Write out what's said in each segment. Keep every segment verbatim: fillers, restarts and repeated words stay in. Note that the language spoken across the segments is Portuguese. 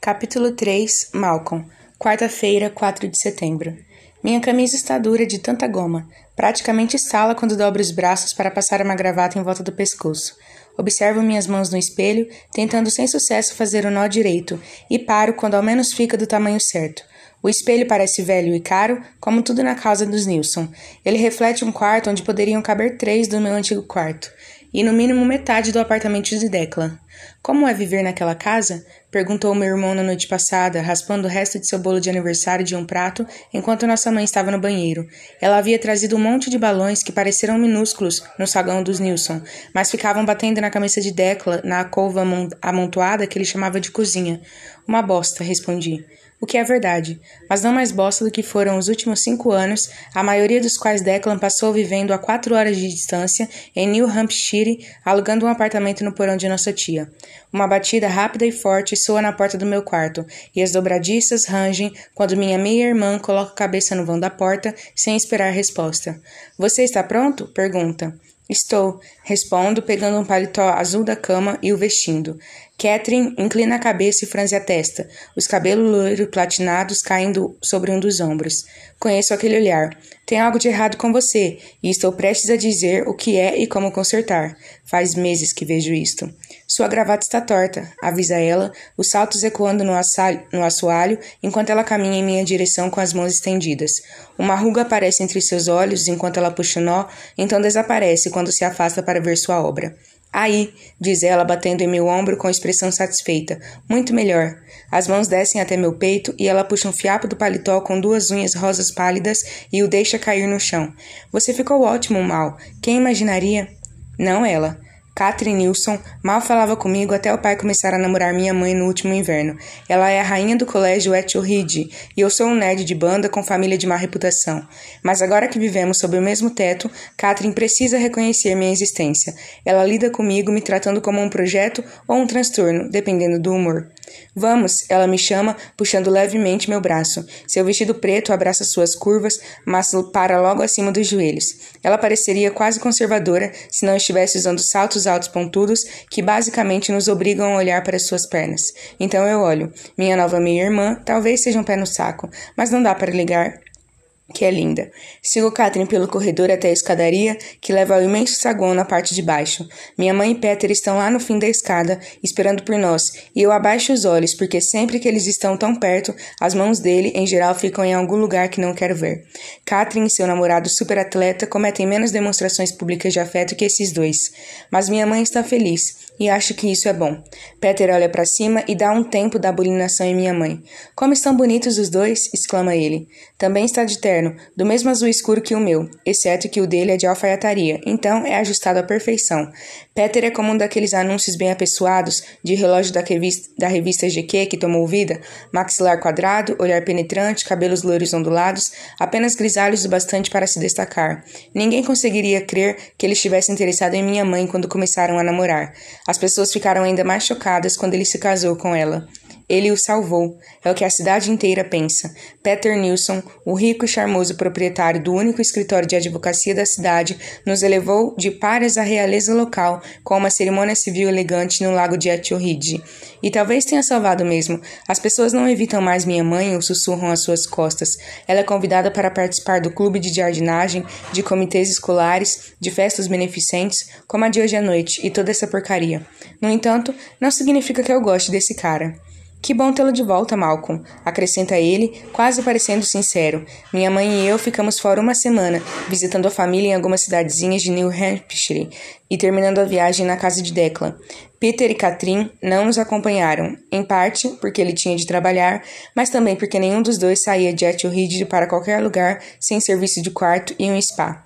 Capítulo três, Malcolm, quarta-feira, quatro de setembro. Minha camisa está dura de tanta goma. Praticamente estala quando dobro os braços para passar uma gravata em volta do pescoço. Observo minhas mãos no espelho, tentando sem sucesso fazer o nó direito, e paro quando ao menos fica do tamanho certo. O espelho parece velho e caro, como tudo na casa dos Nilsson. Ele reflete um quarto onde poderiam caber três do meu antigo quarto, e no mínimo metade do apartamento de Declan. Como é viver naquela casa? Perguntou meu irmão na noite passada, raspando o resto de seu bolo de aniversário de um prato, enquanto nossa mãe estava no banheiro. Ela havia trazido um monte de balões que pareceram minúsculos no saguão dos Nilsson, mas ficavam batendo na cabeça de Declan, na alcova amontoada que ele chamava de cozinha. Uma bosta, respondi. O que é verdade, mas não mais bosta do que foram os últimos cinco anos, a maioria dos quais Declan passou vivendo a quatro horas de distância em New Hampshire, alugando um apartamento no porão de nossa tia. Uma batida rápida e forte soa na porta do meu quarto, e as dobradiças rangem quando minha meia-irmã coloca a cabeça no vão da porta, sem esperar resposta. — Você está pronto? — pergunta. Estou, respondo, pegando um paletó azul da cama e o vestindo. Katherine inclina a cabeça e franze a testa, os cabelos loiros platinados caindo sobre um dos ombros. Conheço aquele olhar. Tem algo de errado com você, e estou prestes a dizer o que é e como consertar. Faz meses que vejo isto. Sua gravata está torta, avisa ela, os saltos ecoando no, assalho, no assoalho, enquanto ela caminha em minha direção com as mãos estendidas. Uma ruga aparece entre seus olhos enquanto ela puxa o nó, então desaparece quando se afasta para ver sua obra. — Aí! — diz ela, batendo em meu ombro com expressão satisfeita. — Muito melhor. As mãos descem até meu peito e ela puxa um fiapo do paletó com duas unhas rosas pálidas e o deixa cair no chão. — Você ficou ótimo, Mal. Quem imaginaria? — Não ela. Katherine Nilsson mal falava comigo até o pai começar a namorar minha mãe no último inverno. Ela é a rainha do colégio Etchorhid e eu sou um nerd de banda com família de má reputação. Mas agora que vivemos sob o mesmo teto, Katherine precisa reconhecer minha existência. Ela lida comigo me tratando como um projeto ou um transtorno, dependendo do humor. Vamos, ela me chama, puxando levemente meu braço. Seu vestido preto abraça suas curvas, mas para logo acima dos joelhos. Ela pareceria quase conservadora se não estivesse usando saltos altos pontudos que basicamente nos obrigam a olhar para suas pernas. Então eu olho. Minha nova meia-irmã talvez seja um pé no saco, mas não dá para ligar. Que é linda. Sigo Katherine pelo corredor até a escadaria, que leva ao imenso saguão na parte de baixo. Minha mãe e Peter estão lá no fim da escada, esperando por nós, e eu abaixo os olhos, porque sempre que eles estão tão perto, as mãos dele, em geral, ficam em algum lugar que não quero ver. Katherine e seu namorado superatleta cometem menos demonstrações públicas de afeto que esses dois. Mas minha mãe está feliz, e acho que isso é bom. Peter olha para cima e dá um tempo da bulinação em minha mãe. — Como estão bonitos os dois! — exclama ele. Também está de terno, do mesmo azul escuro que o meu, exceto que o dele é de alfaiataria, então é ajustado à perfeição. Peter é como um daqueles anúncios bem apessoados, de relógio da revista, da revista G Q que tomou vida, maxilar quadrado, olhar penetrante, cabelos loiros ondulados, apenas grisalhos o bastante para se destacar. Ninguém conseguiria crer que ele estivesse interessado em minha mãe quando começaram a namorar. As pessoas ficaram ainda mais chocadas quando ele se casou com ela. Ele o salvou. É o que a cidade inteira pensa. Peter Nilsson, o rico e charmoso proprietário do único escritório de advocacia da cidade, nos elevou de pares à realeza local com uma cerimônia civil elegante no lago de Etchorhid. E talvez tenha salvado mesmo. As pessoas não evitam mais minha mãe ou sussurram às suas costas. Ela é convidada para participar do clube de jardinagem, de comitês escolares, de festas beneficentes, como a de hoje à noite, e toda essa porcaria. No entanto, não significa que eu goste desse cara. — Que bom tê-lo de volta, Malcolm, acrescenta ele, quase parecendo sincero. Minha mãe e eu ficamos fora uma semana, visitando a família em algumas cidadezinhas de New Hampshire e terminando a viagem na casa de Declan. Peter e Katherine não nos acompanharam, em parte porque ele tinha de trabalhar, mas também porque nenhum dos dois saía de Etchilford para qualquer lugar sem serviço de quarto e um spa.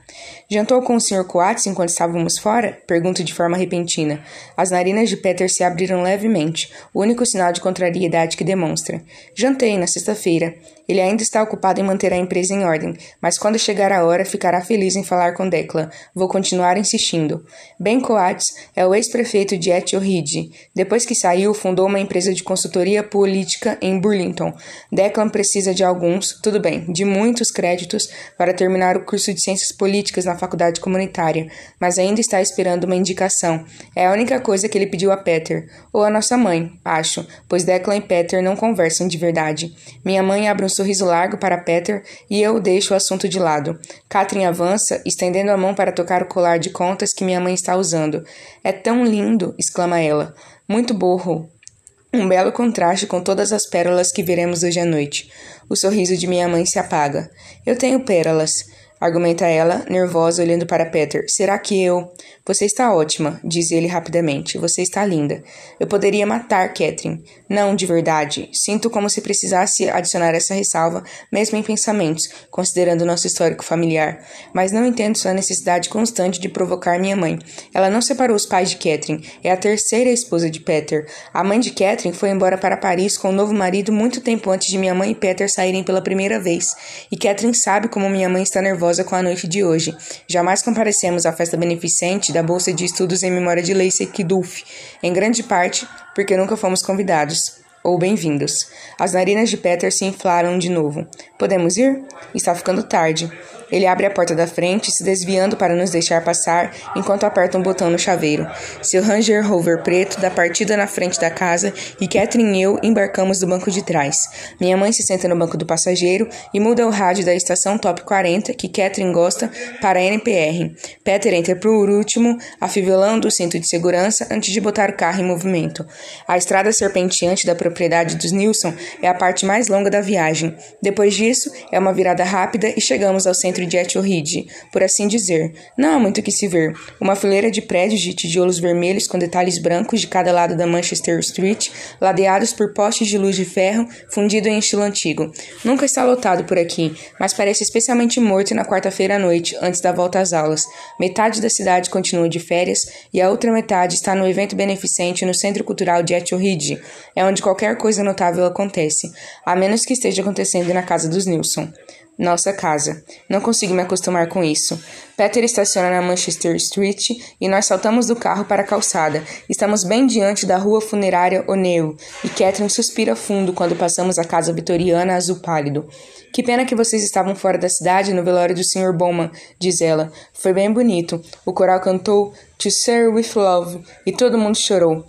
Jantou com o senhor Coates enquanto estávamos fora? Pergunto de forma repentina. As narinas de Peter se abriram levemente, o único sinal de contrariedade que demonstra. Jantei na sexta-feira. Ele ainda está ocupado em manter a empresa em ordem, mas quando chegar a hora ficará feliz em falar com Declan. Vou continuar insistindo. Ben Coates é o ex-prefeito de Etio Hid. Depois que saiu, fundou uma empresa de consultoria política em Burlington. Declan precisa de alguns, tudo bem, de muitos créditos para terminar o curso de Ciências Políticas políticas na faculdade comunitária, mas ainda está esperando uma indicação. É a única coisa que ele pediu a Peter, ou a nossa mãe, acho, pois Declan e Peter não conversam de verdade. Minha mãe abre um sorriso largo para Peter e eu deixo o assunto de lado. Katherine avança, estendendo a mão para tocar o colar de contas que minha mãe está usando. É tão lindo, exclama ela. Muito burro. Um belo contraste com todas as pérolas que veremos hoje à noite. O sorriso de minha mãe se apaga. Eu tenho pérolas, argumenta ela, nervosa, olhando para Peter. Será que eu... Você está ótima, diz ele rapidamente. Você está linda. Eu poderia matar Katherine. Não, de verdade. Sinto como se precisasse adicionar essa ressalva, mesmo em pensamentos, considerando nosso histórico familiar. Mas não entendo sua necessidade constante de provocar minha mãe. Ela não separou os pais de Katherine. É a terceira esposa de Peter. A mãe de Katherine foi embora para Paris com um novo marido muito tempo antes de minha mãe e Peter saírem pela primeira vez. E Katherine sabe como minha mãe está nervosa com a noite de hoje. Jamais comparecemos à festa beneficente da bolsa de estudos em memória de Lacey Kidulfe, em grande parte porque nunca fomos convidados, ou bem-vindos. As narinas de Peter se inflaram de novo. Podemos ir? Está ficando tarde. Ele abre a porta da frente, se desviando para nos deixar passar, enquanto aperta um botão no chaveiro. Seu Range Rover preto dá partida na frente da casa e Katherine e eu embarcamos do banco de trás. Minha mãe se senta no banco do passageiro e muda o rádio da estação Top quarenta, que Katherine gosta, para N P R. Peter entra por último, afivelando o cinto de segurança antes de botar o carro em movimento. A estrada serpenteante da propriedade dos Nilsson é a parte mais longa da viagem. Depois disso, é uma virada rápida e chegamos ao centro de Etchorhid, por assim dizer. Não há muito o que se ver. Uma fileira de prédios de tijolos vermelhos com detalhes brancos de cada lado da Manchester Street, ladeados por postes de luz de ferro fundido em estilo antigo. Nunca está lotado por aqui, mas parece especialmente morto na quarta-feira à noite, antes da volta às aulas. Metade da cidade continua de férias e a outra metade está no evento beneficente no Centro Cultural de Etchorhid. É onde qualquer coisa notável acontece, a menos que esteja acontecendo na casa dos Nilsson. Nossa casa. Não consigo me acostumar com isso. Peter estaciona na Manchester Street e nós saltamos do carro para a calçada. Estamos bem diante da rua funerária O'Neill e Katherine suspira fundo quando passamos a casa vitoriana azul pálido. Que pena que vocês estavam fora da cidade no velório do senhor Bowman, diz ela. Foi bem bonito. O coral cantou To Serve With Love e todo mundo chorou.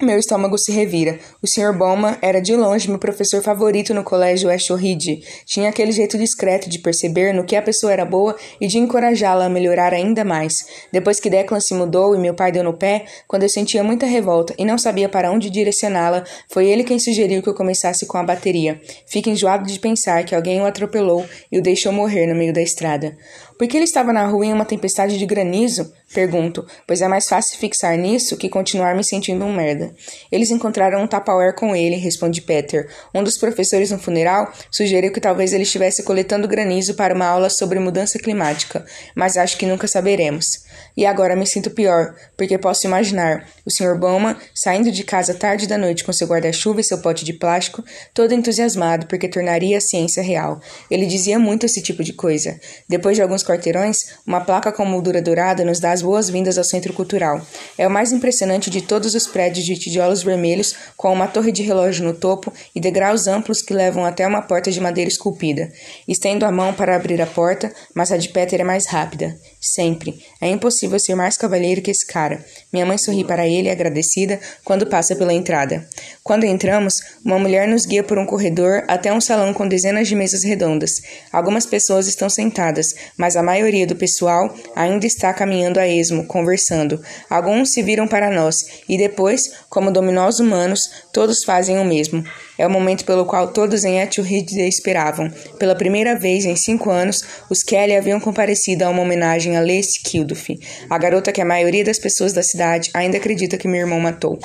Meu estômago se revira. O senhor Bowman era de longe meu professor favorito no colégio Etchorhid. Tinha aquele jeito discreto de perceber no que a pessoa era boa e de encorajá-la a melhorar ainda mais. Depois que Declan se mudou e meu pai deu no pé, quando eu sentia muita revolta e não sabia para onde direcioná-la, foi ele quem sugeriu que eu começasse com a bateria. Fico enjoado de pensar que alguém o atropelou e o deixou morrer no meio da estrada. Por que ele estava na rua em uma tempestade de granizo? Pergunto, pois é mais fácil fixar nisso que continuar me sentindo um merda. Eles encontraram um tupperware com ele, responde Peter. Um dos professores no funeral sugeriu que talvez ele estivesse coletando granizo para uma aula sobre mudança climática, mas acho que nunca saberemos. E agora me sinto pior, porque posso imaginar o senhor Bowman saindo de casa tarde da noite com seu guarda-chuva e seu pote de plástico, todo entusiasmado porque tornaria a ciência real. Ele dizia muito esse tipo de coisa. Depois de alguns quarteirões, uma placa com moldura dourada nos dá as boas-vindas ao Centro Cultural. É o mais impressionante de todos os prédios de tijolos vermelhos, com uma torre de relógio no topo e degraus amplos que levam até uma porta de madeira esculpida. Estendo a mão para abrir a porta, mas a de Peter é mais rápida. Sempre. É impossível ser mais cavalheiro que esse cara. Minha mãe sorri para ele, agradecida, quando passa pela entrada. Quando entramos, uma mulher nos guia por um corredor até um salão com dezenas de mesas redondas. Algumas pessoas estão sentadas, mas a maioria do pessoal ainda está caminhando a esmo, conversando. Alguns se viram para nós e depois, como dominós humanos, todos fazem o mesmo. É o momento pelo qual todos em Etchilford esperavam. Pela primeira vez em cinco anos, os Kelly haviam comparecido a uma homenagem a Lacey Kilduff, a garota que a maioria das pessoas da cidade ainda acredita que meu irmão matou.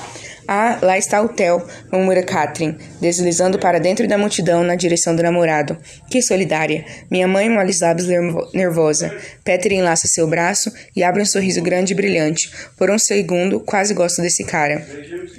Ah, lá está o Theo, murmura Katherine, deslizando para dentro da multidão na direção do namorado. Que solidária. Minha mãe molha os lábios nervosa. Peter enlaça seu braço e abre um sorriso grande e brilhante. Por um segundo, quase gosto desse cara.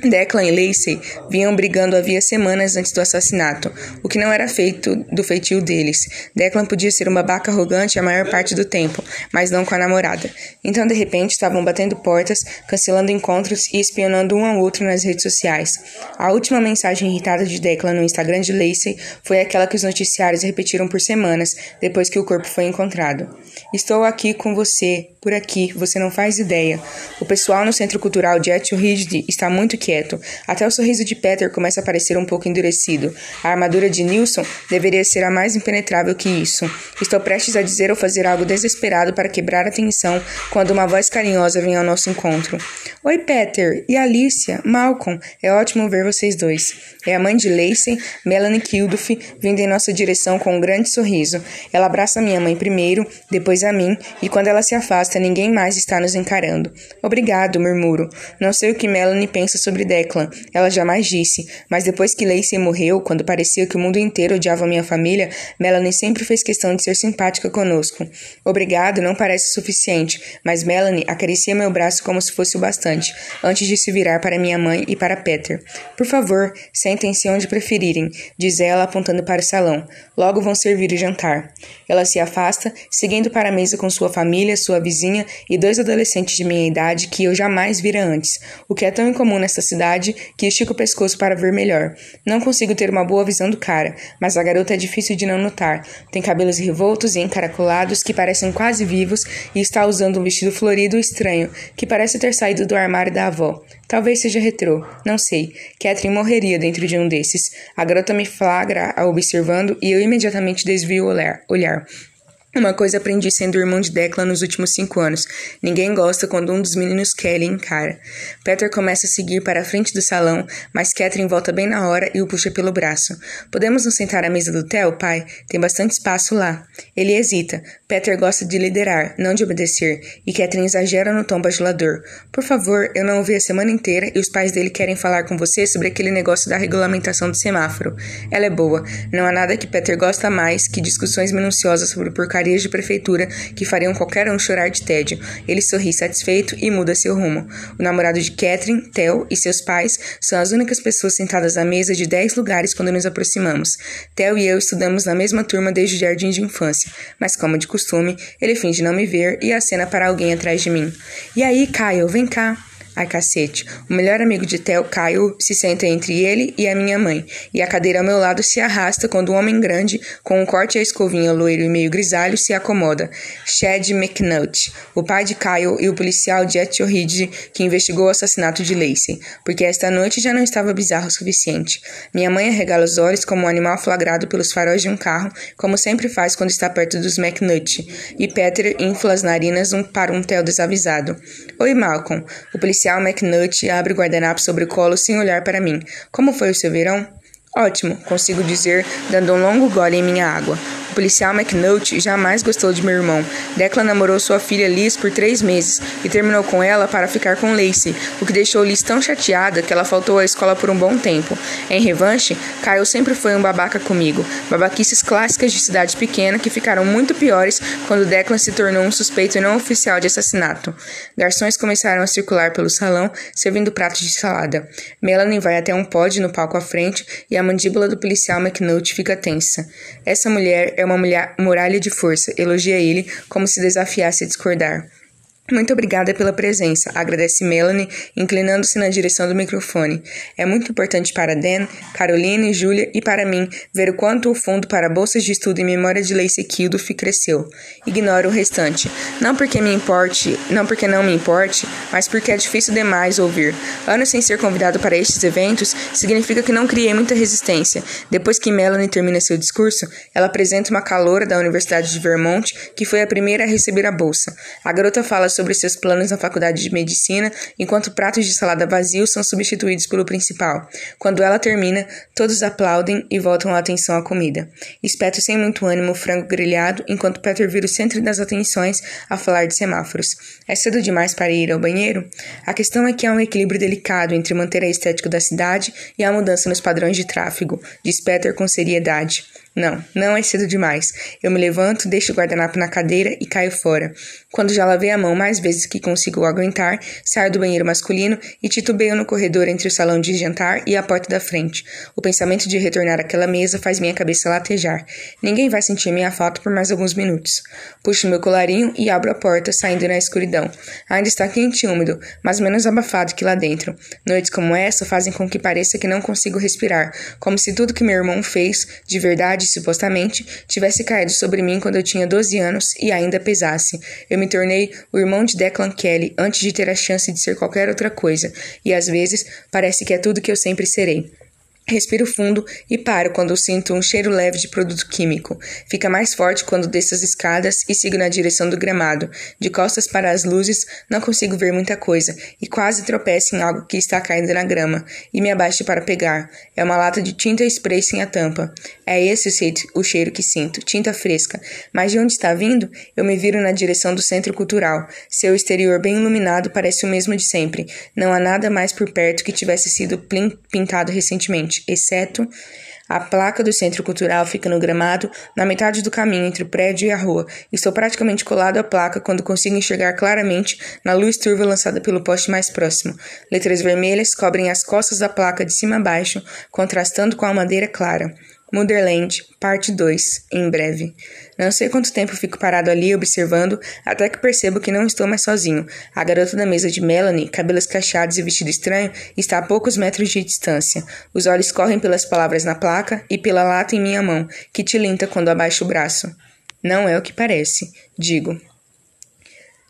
Declan e Lacey vinham brigando havia semanas antes do assassinato, o que não era feito do feitio deles. Declan podia ser um babaca arrogante a maior parte do tempo, mas não com a namorada. Então, de repente, estavam batendo portas, cancelando encontros e espionando um ao outro nas nas redes sociais. A última mensagem irritada de Declan no Instagram de Lacey foi aquela que os noticiários repetiram por semanas depois que o corpo foi encontrado. Estou aqui com você, por aqui, você não faz ideia. O pessoal no Centro Cultural de Etchorhid está muito quieto. Até o sorriso de Peter começa a parecer um pouco endurecido. A armadura de Nilsson deveria ser a mais impenetrável que isso. Estou prestes a dizer ou fazer algo desesperado para quebrar a tensão quando uma voz carinhosa vem ao nosso encontro. Oi, Peter. E Alicia? Malcolm. É ótimo ver vocês dois. É a mãe de Lacey, Melanie Kilduff, vindo em nossa direção com um grande sorriso. Ela abraça minha mãe primeiro, depois a mim, e quando ela se afasta, ninguém mais está nos encarando. Obrigado, murmuro. Não sei o que Melanie pensa sobre Declan. Ela jamais disse, mas depois que Lacey morreu, quando parecia que o mundo inteiro odiava minha família, Melanie sempre fez questão de ser simpática conosco. Obrigado não parece suficiente, mas Melanie acaricia meu braço como se fosse o bastante, antes de se virar para minha mãe e para Peter. Por favor, sentem-se onde preferirem, diz ela apontando para o salão. Logo vão servir o jantar. Ela se afasta, seguindo para a mesa com sua família, sua vizinha e dois adolescentes de minha idade que eu jamais vira antes, o que é tão incomum nesta cidade que estico o pescoço para ver melhor. Não consigo ter uma boa visão do cara, mas a garota é difícil de não notar. Tem cabelos revoltos e encaracolados que parecem quase vivos e está usando um vestido florido e estranho, que parece ter saído do armário da avó. Talvez seja retrô, não sei. Katherine morreria dentro de um desses. A garota me flagra a observando e eu imediatamente desvio o olhar. Uma coisa aprendi sendo irmão de Declan nos últimos cinco anos. Ninguém gosta quando um dos meninos Kelly encara. Peter começa a seguir para a frente do salão, mas Katherine volta bem na hora e o puxa pelo braço. Podemos nos sentar à mesa do Theo, pai? Tem bastante espaço lá. Ele hesita. Peter gosta de liderar, não de obedecer, e Katherine exagera no tom bajulador. Por favor, eu não ouvi a semana inteira e os pais dele querem falar com você sobre aquele negócio da regulamentação do semáforo. Ela é boa. Não há nada que Peter gosta mais que discussões minuciosas sobre porcaria de prefeitura que fariam qualquer um chorar de tédio. Ele sorri satisfeito e muda seu rumo. O namorado de Katherine, Theo e seus pais são as únicas pessoas sentadas à mesa de dez lugares quando nos aproximamos. Theo e eu estudamos na mesma turma desde o jardim de infância, mas como de costume, ele finge não me ver e acena para alguém atrás de mim. E aí, Kyle, vem cá. Ai, cacete. O melhor amigo de Theo, Kyle, se senta entre ele e a minha mãe, e a cadeira ao meu lado se arrasta quando um homem grande, com um corte e a escovinha loiro e meio grisalho, se acomoda. Shad McNutt, o pai de Kyle e o policial de Etchorhid que investigou o assassinato de Lacey, porque esta noite já não estava bizarro o suficiente. Minha mãe arregala os olhos como um animal flagrado pelos faróis de um carro, como sempre faz quando está perto dos McNutt, e Peter infla as narinas um para um Theo desavisado. Oi, Malcolm. O policial O policial McNutt abre o guardanapo sobre o colo sem olhar para mim. Como foi o seu verão? Ótimo, consigo dizer, dando um longo gole em minha água. O policial McNaught jamais gostou de meu irmão. Declan namorou sua filha Liz por três meses e terminou com ela para ficar com Lacey, o que deixou Liz tão chateada que ela faltou à escola por um bom tempo. Em revanche, Kyle sempre foi um babaca comigo. Babaquices clássicas de cidade pequena que ficaram muito piores quando Declan se tornou um suspeito não oficial de assassinato. Garçons começaram a circular pelo salão, servindo pratos de salada. Melanie vai até um pódio no palco à frente e a A mandíbula do policial McNaught fica tensa. Essa mulher é uma mulher muralha de força, elogia ele como se desafiasse a discordar. Muito obrigada pela presença, agradece Melanie, inclinando-se na direção do microfone. É muito importante para Dan, Carolina e Júlia e para mim ver o quanto o fundo para bolsas de estudo em memória de Lacey Kilduff cresceu. Ignoro o restante. Não porque me importe, não porque não me importe, mas porque é difícil demais ouvir. Anos sem ser convidado para estes eventos significa que não criei muita resistência. Depois que Melanie termina seu discurso, ela apresenta uma caloura da Universidade de Vermont, que foi a primeira a receber a bolsa. A garota fala sobre seus planos na faculdade de medicina, enquanto pratos de salada vazios são substituídos pelo principal. Quando ela termina, todos aplaudem e voltam a atenção à comida. Espeto sem muito ânimo o frango grelhado, enquanto Peter vira o centro das atenções a falar de semáforos. É cedo demais para ir ao banheiro? A questão é que há um equilíbrio delicado entre manter a estética da cidade e a mudança nos padrões de tráfego, diz Peter com seriedade. Não, não é cedo demais. Eu me levanto, deixo o guardanapo na cadeira e caio fora. Quando já lavei a mão mais vezes que consigo aguentar, saio do banheiro masculino e titubeio no corredor entre o salão de jantar e a porta da frente. O pensamento de retornar àquela mesa faz minha cabeça latejar. Ninguém vai sentir minha falta por mais alguns minutos. Puxo meu colarinho e abro a porta, saindo na escuridão. Ainda está quente e úmido, mas menos abafado que lá dentro. Noites como essa fazem com que pareça que não consigo respirar, como se tudo que meu irmão fez, de verdade, supostamente, tivesse caído sobre mim quando eu tinha doze anos e ainda pesasse. Eu me tornei o irmão de Declan Kelly antes de ter a chance de ser qualquer outra coisa, e às vezes parece que é tudo que eu sempre serei. Respiro fundo e paro quando sinto um cheiro leve de produto químico. Fica mais forte quando desço as escadas e sigo na direção do gramado. De costas para as luzes, não consigo ver muita coisa e quase tropeço em algo que está caindo na grama e me abaixo para pegar. É uma lata de tinta spray sem a tampa. É esse o cheiro que sinto, tinta fresca. Mas de onde está vindo? Eu me viro na direção do centro cultural. Seu exterior bem iluminado parece o mesmo de sempre. Não há nada mais por perto que tivesse sido pintado recentemente. Exceto a placa do centro cultural fica no gramado, na metade do caminho entre o prédio e a rua. Estou praticamente colado à placa quando consigo enxergar claramente na luz turva lançada pelo poste mais próximo. Letras vermelhas cobrem as costas da placa de cima a baixo, contrastando com a madeira clara. Motherland, parte dois, em breve. Não sei quanto tempo fico parado ali observando, até que percebo que não estou mais sozinho. A garota da mesa de Melanie, cabelos cacheados e vestido estranho, está a poucos metros de distância. Os olhos correm pelas palavras na placa e pela lata em minha mão, que tilinta quando abaixo o braço. Não é o que parece, digo.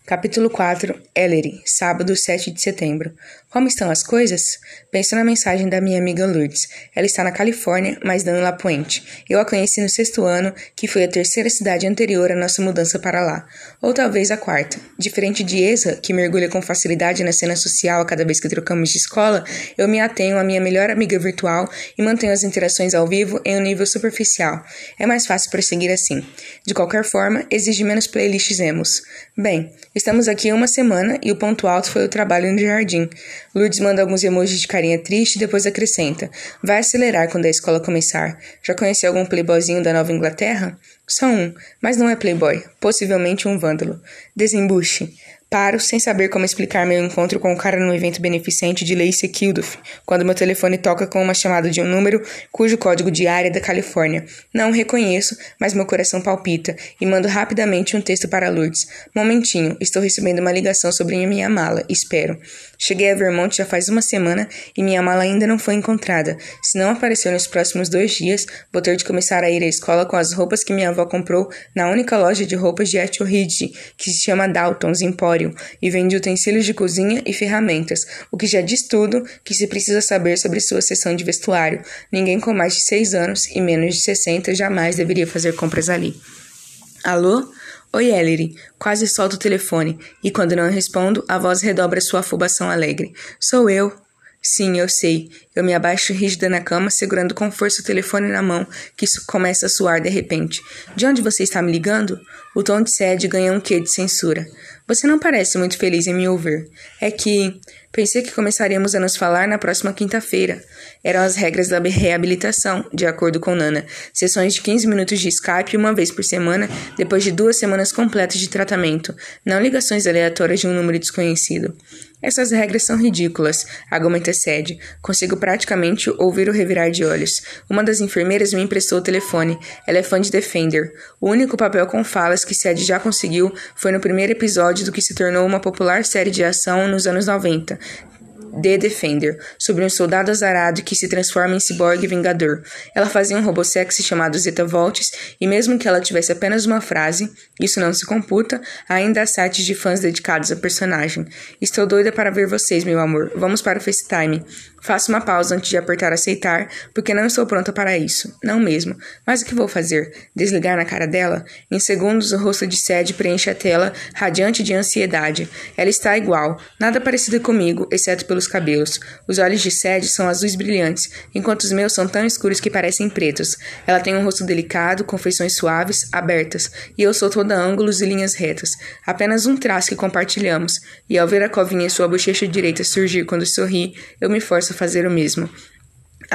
Capítulo quatro. Ellery, sábado, sete de setembro. Como estão as coisas? Penso na mensagem da minha amiga Lourdes. Ela está na Califórnia, mas não em La Puente. Eu a conheci no sexto ano, que foi a terceira cidade anterior à nossa mudança para lá. Ou talvez a quarta. Diferente de Esa, que mergulha com facilidade na cena social a cada vez que trocamos de escola, eu me atenho à minha melhor amiga virtual e mantenho as interações ao vivo em um nível superficial. É mais fácil prosseguir assim. De qualquer forma, exige menos playlists emos. Bem... Estamos aqui há uma semana e o ponto alto foi o trabalho no jardim. Lourdes manda alguns emojis de carinha triste e depois acrescenta. Vai acelerar quando a escola começar. Já conheceu algum playboyzinho da Nova Inglaterra? Só um, mas não é playboy. Possivelmente um vândalo. Desembuche. Paro, sem saber como explicar meu encontro com o cara num evento beneficente de Lacey Kilduff, quando meu telefone toca com uma chamada de um número cujo código de área é da Califórnia. Não o reconheço, mas meu coração palpita, e mando rapidamente um texto para Lourdes. Momentinho, estou recebendo uma ligação sobre minha mala, espero. Cheguei a Vermont já faz uma semana e minha mala ainda não foi encontrada. Se não aparecer nos próximos dois dias, vou ter de começar a ir à escola com as roupas que minha avó comprou na única loja de roupas de Etchorhid, que se chama Dalton's Emporium, e vende utensílios de cozinha e ferramentas, o que já diz tudo que se precisa saber sobre sua seção de vestuário. Ninguém com mais de seis anos e menos de sessenta jamais deveria fazer compras ali. Alô? Oi, Ellery. Quase solto o telefone, e quando não respondo, a voz redobra sua afobação alegre. Sou eu. Sim, eu sei. Eu me abaixo rígida na cama, segurando com força o telefone na mão, que começa a suar de repente. De onde você está me ligando? O tom de Sadie ganha um quê de censura. Você não parece muito feliz em me ouvir. É que... Pensei que começaríamos a nos falar na próxima quinta-feira. Eram as regras da reabilitação, de acordo com Nana. Sessões de quinze minutos de Skype uma vez por semana, depois de duas semanas completas de tratamento. Não ligações aleatórias de um número desconhecido. Essas regras são ridículas, argumenta Sadie. Consigo praticamente ouvir o revirar de olhos. Uma das enfermeiras me emprestou o telefone. Ela é fã de Defender. O único papel com falas que Sadie já conseguiu foi no primeiro episódio do que se tornou uma popular série de ação nos anos noventa. The Defender, sobre um soldado azarado que se transforma em ciborgue vingador. Ela fazia um robosexy chamado Zeta Volts, e mesmo que ela tivesse apenas uma frase, isso não se computa, ainda há sites de fãs dedicados à personagem. Estou doida para ver vocês, meu amor. Vamos para o FaceTime. Faço uma pausa antes de apertar aceitar, porque não estou pronta para isso. Não mesmo. Mas o que vou fazer? Desligar na cara dela? Em segundos, o rosto de Sadie preenche a tela, radiante de ansiedade. Ela está igual. Nada parecido comigo, exceto pelos cabelos. Os olhos de Sadie são azuis brilhantes, enquanto os meus são tão escuros que parecem pretos. Ela tem um rosto delicado, com feições suaves, abertas. E eu sou toda ângulos e linhas retas. Apenas um traço que compartilhamos. E ao ver a covinha em sua bochecha direita surgir quando sorri, eu me forço fazer o mesmo.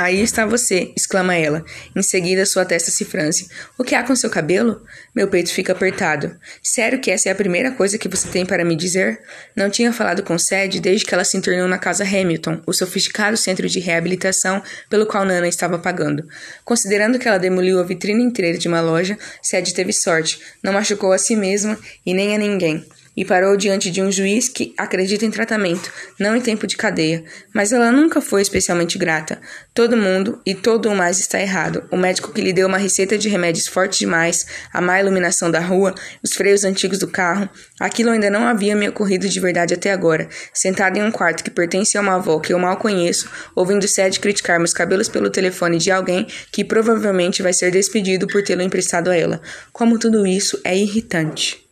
Aí está você, exclama ela, em seguida sua testa se franze. O que há com seu cabelo? Meu peito fica apertado. Sério que essa é a primeira coisa que você tem para me dizer? Não tinha falado com Sadie desde que ela se internou na casa Hamilton, o sofisticado centro de reabilitação pelo qual Nana estava pagando. Considerando que ela demoliu a vitrine inteira de uma loja, Sadie teve sorte, não machucou a si mesma e nem a ninguém. E parou diante de um juiz que acredita em tratamento, não em tempo de cadeia. Mas ela nunca foi especialmente grata. Todo mundo e todo o mais está errado. O médico que lhe deu uma receita de remédios forte demais, a má iluminação da rua, os freios antigos do carro. Aquilo ainda não havia me ocorrido de verdade até agora. Sentada em um quarto que pertence a uma avó que eu mal conheço, ouvindo Sadie criticar meus cabelos pelo telefone de alguém que provavelmente vai ser despedido por tê-lo emprestado a ela. Como tudo isso é irritante.